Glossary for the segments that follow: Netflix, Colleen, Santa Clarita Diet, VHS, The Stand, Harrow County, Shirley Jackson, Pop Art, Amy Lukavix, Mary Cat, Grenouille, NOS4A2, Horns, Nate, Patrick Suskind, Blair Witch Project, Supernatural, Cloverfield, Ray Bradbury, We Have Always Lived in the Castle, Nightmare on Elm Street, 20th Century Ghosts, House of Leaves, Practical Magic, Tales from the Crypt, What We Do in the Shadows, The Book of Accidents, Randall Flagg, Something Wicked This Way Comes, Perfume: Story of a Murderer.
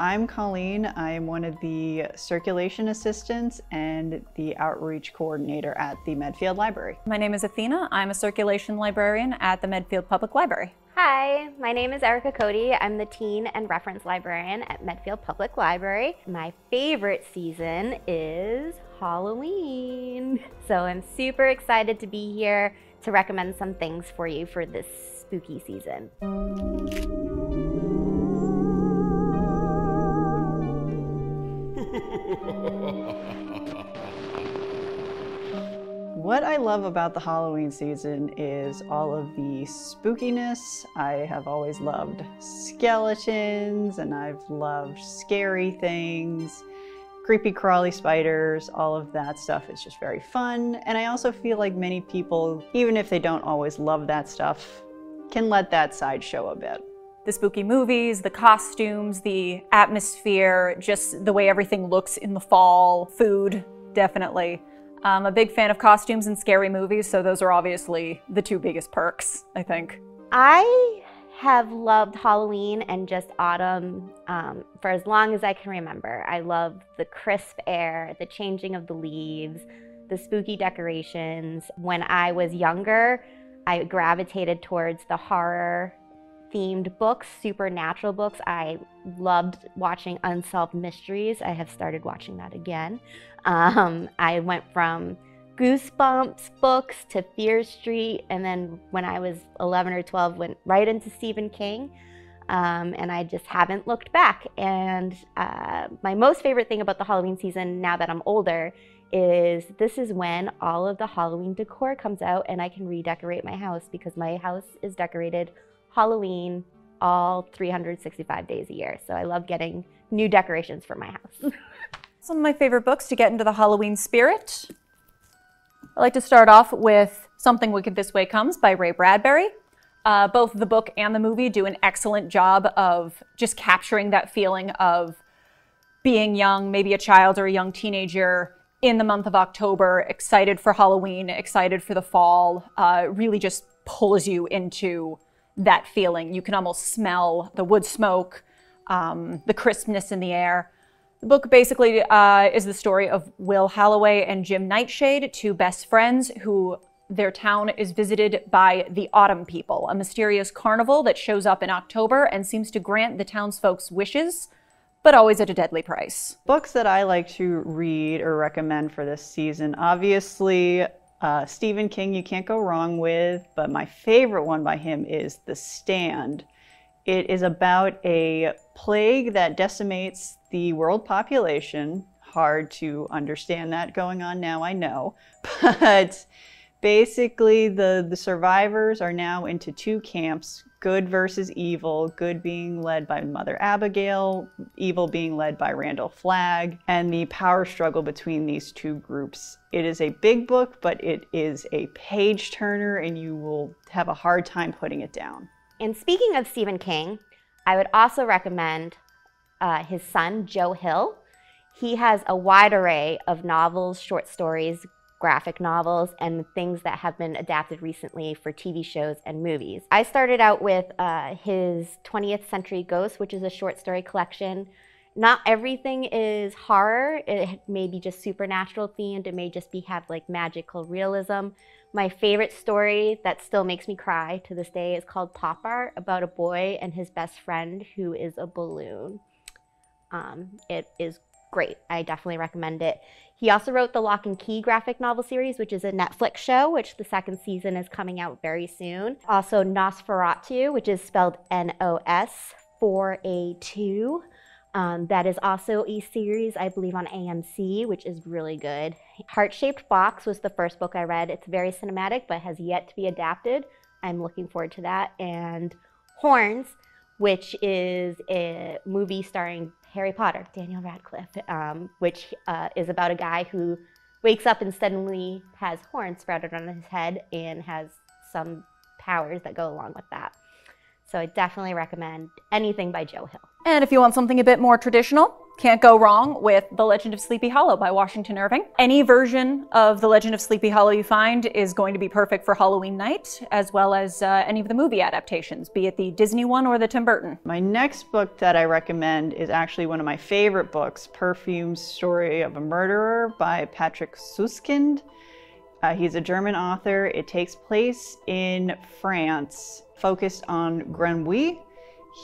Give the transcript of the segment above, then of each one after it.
I'm Colleen. I'm one of the circulation assistants and the outreach coordinator at the Medfield Library. My name is Athena. I'm a circulation librarian at the Medfield Public Library. Hi, my name is Erica Cody. I'm the teen and reference librarian at Medfield Public Library. My favorite season is Halloween. So I'm super excited to be here to recommend some things for you for this spooky season. What I love about the Halloween season is all of the spookiness. I have always loved skeletons, and I've loved scary things, creepy crawly spiders, all of that stuff is just very fun. And I also feel like many people, even if they don't always love that stuff, can let that side show a bit. The spooky movies, the costumes, the atmosphere, just the way everything looks in the fall, food, definitely. I'm a big fan of costumes and scary movies, so those are obviously the two biggest perks, I think. I have loved Halloween and just autumn for as long as I can remember. I love the crisp air, the changing of the leaves, the spooky decorations. When I was younger, I gravitated towards the horror-themed books, supernatural books. I loved watching Unsolved Mysteries. I have started watching that again. I went from Goosebumps books to Fear Street, and then when I was 11 or 12, went right into Stephen King, and I just haven't looked back. And my most favorite thing about the Halloween season, now that I'm older, is this is when all of the Halloween decor comes out and I can redecorate my house, because my house is decorated Halloween all 365 days a year. So I love getting new decorations for my house. Some of my favorite books to get into the Halloween spirit. I like to start off with Something Wicked This Way Comes by Ray Bradbury. Both the book and the movie do an excellent job of just capturing that feeling of being young, maybe a child or a young teenager in the month of October, excited for Halloween, excited for the fall. Really just pulls you into that feeling. You can almost smell the wood smoke, the crispness in the air. The book basically is the story of Will Holloway and Jim Nightshade, two best friends who their town is visited by the Autumn People, a mysterious carnival that shows up in October and seems to grant the townsfolk's wishes, but always at a deadly price. Books that I like to read or recommend for this season, obviously Stephen King, you can't go wrong with, but my favorite one by him is The Stand. It is about a plague that decimates the world population. Hard to understand that going on now, I know. But basically the survivors are now into two camps, good versus evil, good being led by Mother Abigail, evil being led by Randall Flagg, and the power struggle between these two groups. It is a big book, but it is a page turner and you will have a hard time putting it down. And speaking of Stephen King, I would also recommend his son, Joe Hill. He has a wide array of novels, short stories, graphic novels, and things that have been adapted recently for TV shows and movies. I started out with his 20th Century Ghosts, which is a short story collection. Not everything is horror. It may be just supernatural themed. It may just have like magical realism. My favorite story that still makes me cry to this day is called Pop Art, about a boy and his best friend who is a balloon. It is great. I definitely recommend it. He also wrote the Lock and Key graphic novel series, which is a Netflix show, which the second season is coming out very soon. Also Nosferatu, which is spelled N-O-S-4-A-2. That is also a series, I believe, on AMC, which is really good. Heart-Shaped Box was the first book I read. It's very cinematic, but has yet to be adapted. I'm looking forward to that. And Horns, which is a movie starring Harry Potter, Daniel Radcliffe, which is about a guy who wakes up and suddenly has horns sprouted on his head and has some powers that go along with that. So I definitely recommend anything by Joe Hill. And if you want something a bit more traditional, Can't go wrong with The Legend of Sleepy Hollow by Washington Irving. Any version of The Legend of Sleepy Hollow you find is going to be perfect for Halloween night, as well as any of the movie adaptations, be it the Disney one or the Tim Burton. My next book that I recommend is actually one of my favorite books, Perfume: Story of a Murderer by Patrick Suskind. He's a German author. It takes place in France, focused on Grenouille.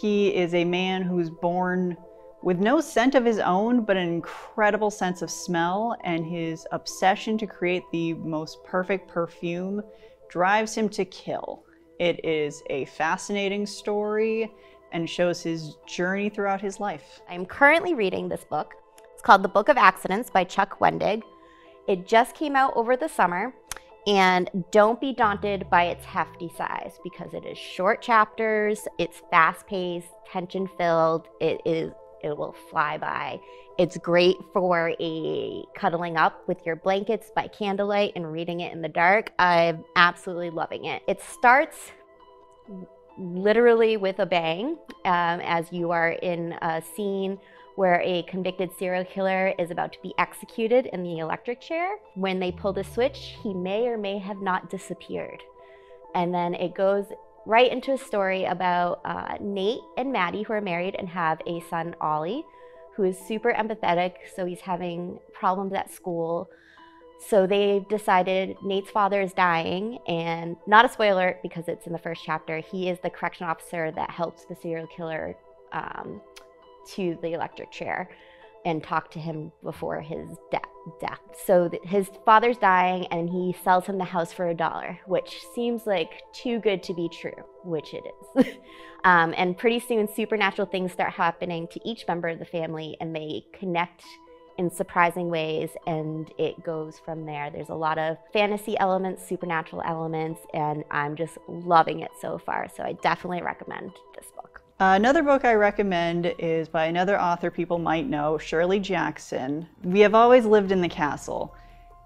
He is a man who's born with no scent of his own, but an incredible sense of smell, and his obsession to create the most perfect perfume drives him to kill. It is a fascinating story and shows his journey throughout his life. I'm currently reading this book. It's called The Book of Accidents by Chuck Wendig. It just came out over the summer, and don't be daunted by its hefty size because it is short chapters, it's fast-paced, tension-filled, it will fly by. It's great for a cuddling up with your blankets by candlelight and reading it in the dark. I'm absolutely loving it. It starts literally with a bang, as you are in a scene where a convicted serial killer is about to be executed in the electric chair. When they pull the switch, he may or may have not disappeared. And then it goes right into a story about Nate and Maddie, who are married and have a son, Ollie, who is super empathetic, so he's having problems at school. So they've decided Nate's father is dying, and not a spoiler because it's in the first chapter, he is the correction officer that helps the serial killer to the electric chair and talk to him before his death. So his father's dying, and he sells him the house for $1, which seems like too good to be true, which it is. And pretty soon, supernatural things start happening to each member of the family, and they connect in surprising ways, and it goes from there. There's a lot of fantasy elements, supernatural elements, and I'm just loving it so far. So I definitely recommend this book. Another book I recommend is by another author people might know, Shirley Jackson. We Have Always Lived in the Castle.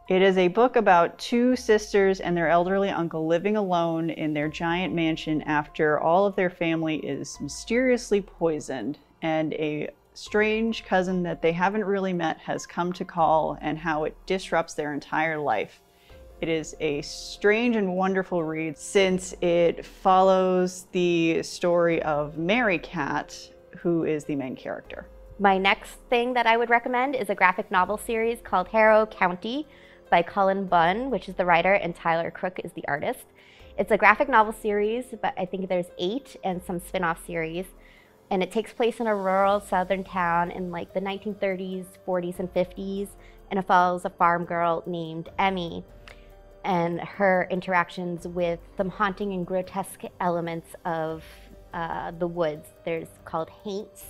It is a book about two sisters and their elderly uncle living alone in their giant mansion after all of their family is mysteriously poisoned, and a strange cousin that they haven't really met has come to call, and how it disrupts their entire life. It is a strange and wonderful read since it follows the story of Mary Cat, who is the main character. My next thing that I would recommend is a graphic novel series called Harrow County by Colleen Bunn, which is the writer, and Tyler Crook is the artist. It's a graphic novel series, but I think there's 8 and some spin-off series. And it takes place in a rural southern town in like the 1930s, 40s, and 50s. And it follows a farm girl named Emmy and her interactions with some haunting and grotesque elements of the woods. There's called haunts,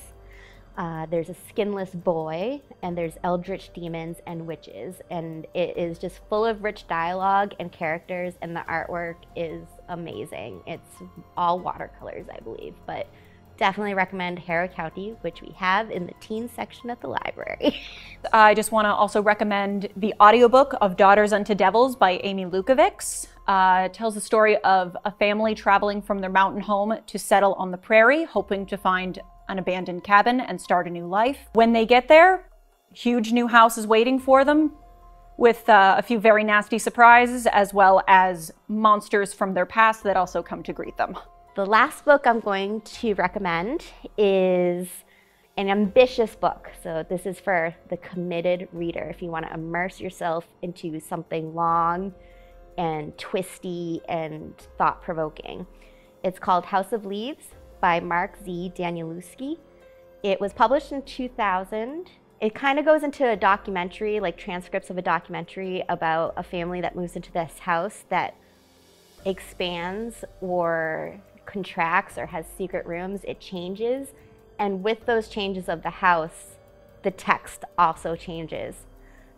there's a skinless boy, and there's eldritch demons and witches. And it is just full of rich dialogue and characters, and the artwork is amazing. It's all watercolors, I believe, but definitely recommend Harrow County, which we have in the teen section at the library. I just want to also recommend the audiobook of Daughters Unto Devils by Amy Lukavix. It tells the story of a family traveling from their mountain home to settle on the prairie, hoping to find an abandoned cabin and start a new life. When they get there, huge new house is waiting for them, with a few very nasty surprises, as well as monsters from their past that also come to greet them. The last book I'm going to recommend is an ambitious book. So this is for the committed reader. If you want to immerse yourself into something long and twisty and thought-provoking. It's called House of Leaves by Mark Z. Danielewski. It was published in 2000. It kind of goes into a documentary, like transcripts of a documentary about a family that moves into this house that expands or contracts or has secret rooms. It changes, and with those changes of the house, the text also changes.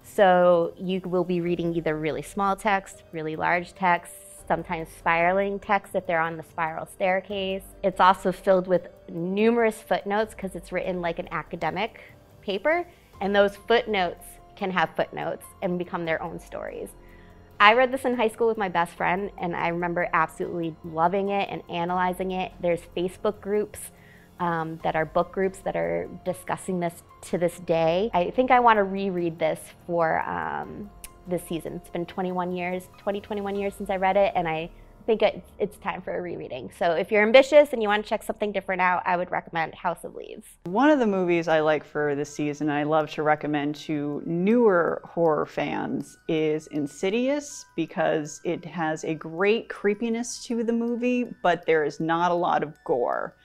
So you will be reading either really small text, really large text, sometimes spiraling text if they're on the spiral staircase. It's also filled with numerous footnotes because it's written like an academic paper, and those footnotes can have footnotes and become their own stories. I read this in high school with my best friend, and I remember absolutely loving it and analyzing it. There's Facebook groups that are book groups that are discussing this to this day. I think I want to reread this for this season. It's been 21 years since I read it, and I think it's time for a rereading. So if you're ambitious and you want to check something different out, I would recommend House of Leaves. One of the movies I like for this season, I love to recommend to newer horror fans, is Insidious, because it has a great creepiness to the movie, but there is not a lot of gore.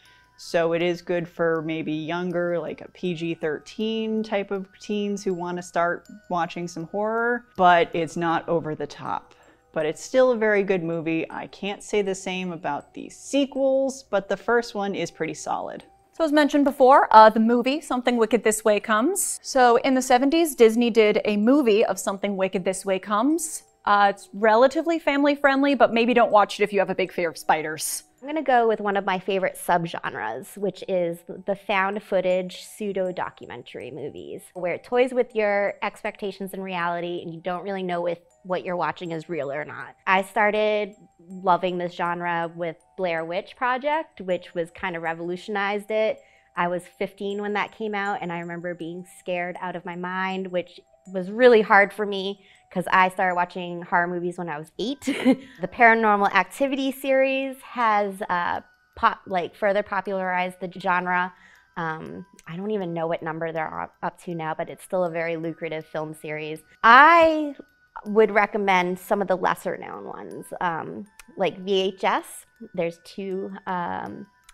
So it is good for maybe younger, like a PG-13 type of teens who want to start watching some horror, but it's not over the top. But it's still a very good movie. I can't say the same about the sequels, but the first one is pretty solid. So as mentioned before, the movie Something Wicked This Way Comes. So in the 70s, Disney did a movie of Something Wicked This Way Comes. It's relatively family friendly, but maybe don't watch it if you have a big fear of spiders. I'm gonna go with one of my favorite subgenres, which is the found footage pseudo-documentary movies, where it toys with your expectations and reality, and you don't really know if what you're watching is real or not. I started loving this genre with Blair Witch Project, which was kind of revolutionized it. I was 15 when that came out, and I remember being scared out of my mind, which was really hard for me because I started watching horror movies when I was 8. The Paranormal Activity series has further popularized the genre. I don't even know what number they're up to now, but it's still a very lucrative film series. I would recommend some of the lesser known ones, like VHS. There's two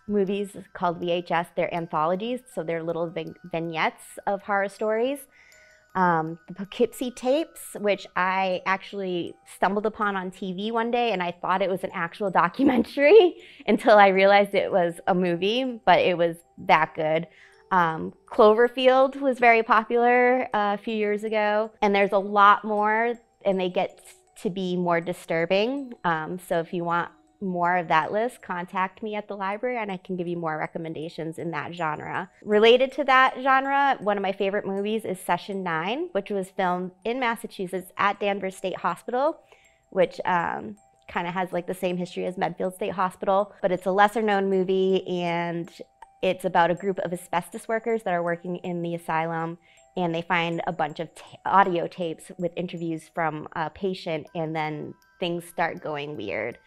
movies called VHS. They're anthologies, so they're little vignettes of horror stories. The Poughkeepsie Tapes, which I actually stumbled upon on TV one day, and I thought it was an actual documentary until I realized it was a movie, but it was that good. Cloverfield was very popular a few years ago, and there's a lot more, and they get to be more disturbing. So if you want more of that list, contact me at the library and I can give you more recommendations in that genre. Related to that genre, one of my favorite movies is Session 9, which was filmed in Massachusetts at Danvers State Hospital, which kind of has like the same history as Medfield State Hospital, but it's a lesser known movie, and it's about a group of asbestos workers that are working in the asylum, and they find a bunch of audio tapes with interviews from a patient, and then things start going weird.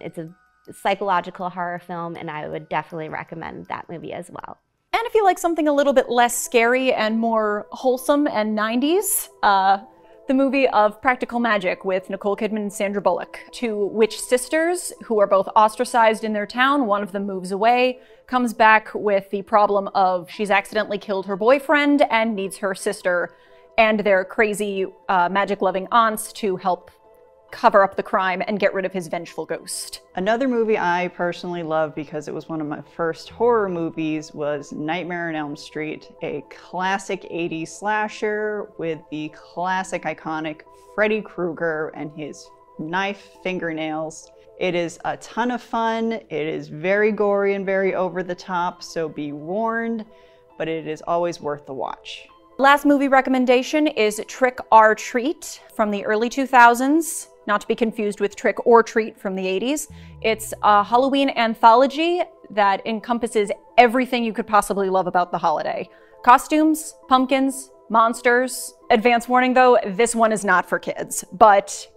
It's a psychological horror film, and I would definitely recommend that movie as well. And if you like something a little bit less scary and more wholesome and 90s, the movie of Practical Magic with Nicole Kidman and Sandra Bullock. Two witch sisters who are both ostracized in their town. One of them moves away, comes back with the problem of she's accidentally killed her boyfriend and needs her sister and their crazy magic-loving aunts to help cover up the crime and get rid of his vengeful ghost. Another movie I personally love, because it was one of my first horror movies, was Nightmare on Elm Street, a classic 80s slasher with the classic iconic Freddy Krueger and his knife fingernails. It is a ton of fun. It is very gory and very over the top, so be warned, but it is always worth the watch. Last movie recommendation is Trick or Treat from the early 2000s. Not to be confused with Trick or Treat from the 80s. It's a Halloween anthology that encompasses everything you could possibly love about the holiday. Costumes, pumpkins, monsters. Advance warning though, this one is not for kids, but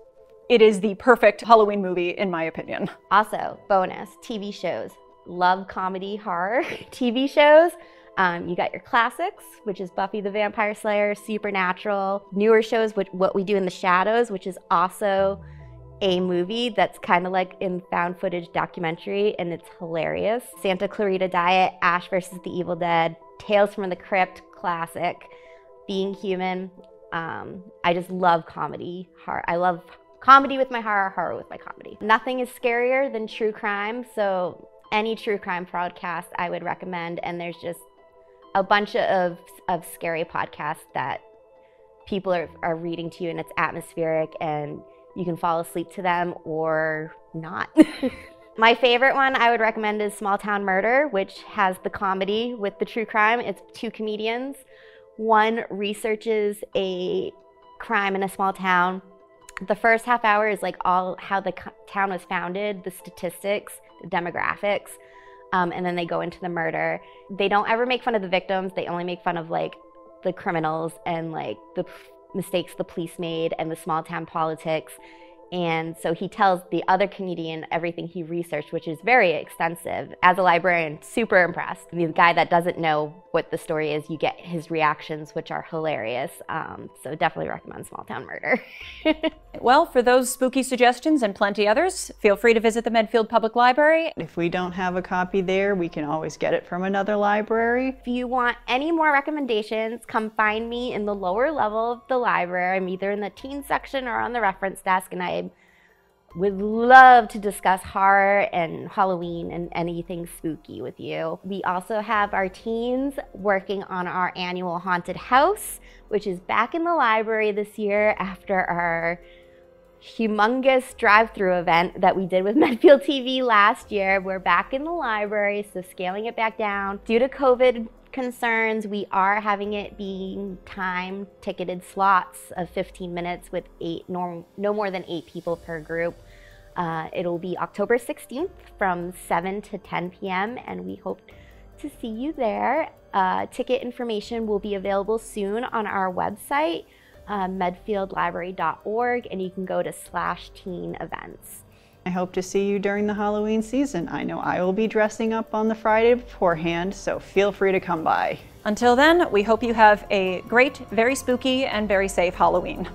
it is the perfect Halloween movie in my opinion. Also, bonus, TV shows. Love comedy horror TV shows. You got your classics, which is Buffy the Vampire Slayer, Supernatural, newer shows, which What We Do in the Shadows, which is also a movie that's kind of like in found footage documentary, and it's hilarious. Santa Clarita Diet, Ash vs. the Evil Dead, Tales from the Crypt, classic, Being Human. I just love comedy. I love comedy with my horror, horror with my comedy. Nothing is scarier than true crime, so any true crime podcast I would recommend, and there's just a bunch of scary podcasts that people are reading to you, and it's atmospheric and you can fall asleep to them or not. My favorite one I would recommend is Small Town Murder, which has the comedy with the true crime. It's two comedians. One researches a crime in a small town. The first half hour is like all how the town was founded, the statistics, the demographics. and then they go into the murder. They don't ever make fun of the victims. They only make fun of like the criminals and like the mistakes the police made and the small town politics. And so he tells the other comedian everything he researched, which is very extensive. As a librarian, super impressed. The guy that doesn't know what the story is, you get his reactions, which are hilarious. So definitely recommend Small Town Murder. Well, for those spooky suggestions and plenty others, feel free to visit the Medfield Public Library. If we don't have a copy there, we can always get it from another library. If you want any more recommendations, come find me in the lower level of the library. I'm either in the teen section or on the reference desk, and I would love to discuss horror and Halloween and anything spooky with you. We also have our teens working on our annual haunted house, which is back in the library this year after our humongous drive-through event that we did with Medfield TV last year. We're back in the library, so scaling it back down. Due to COVID concerns, we are having it being time ticketed slots of 15 minutes with no more than 8 people per group. It'll be October 16th from 7 to 10 p.m. and we hope to see you there. Ticket information will be available soon on our website, medfieldlibrary.org, and you can go to /teen events. I hope to see you during the Halloween season. I know I will be dressing up on the Friday beforehand, so feel free to come by. Until then, we hope you have a great, very spooky, and very safe Halloween.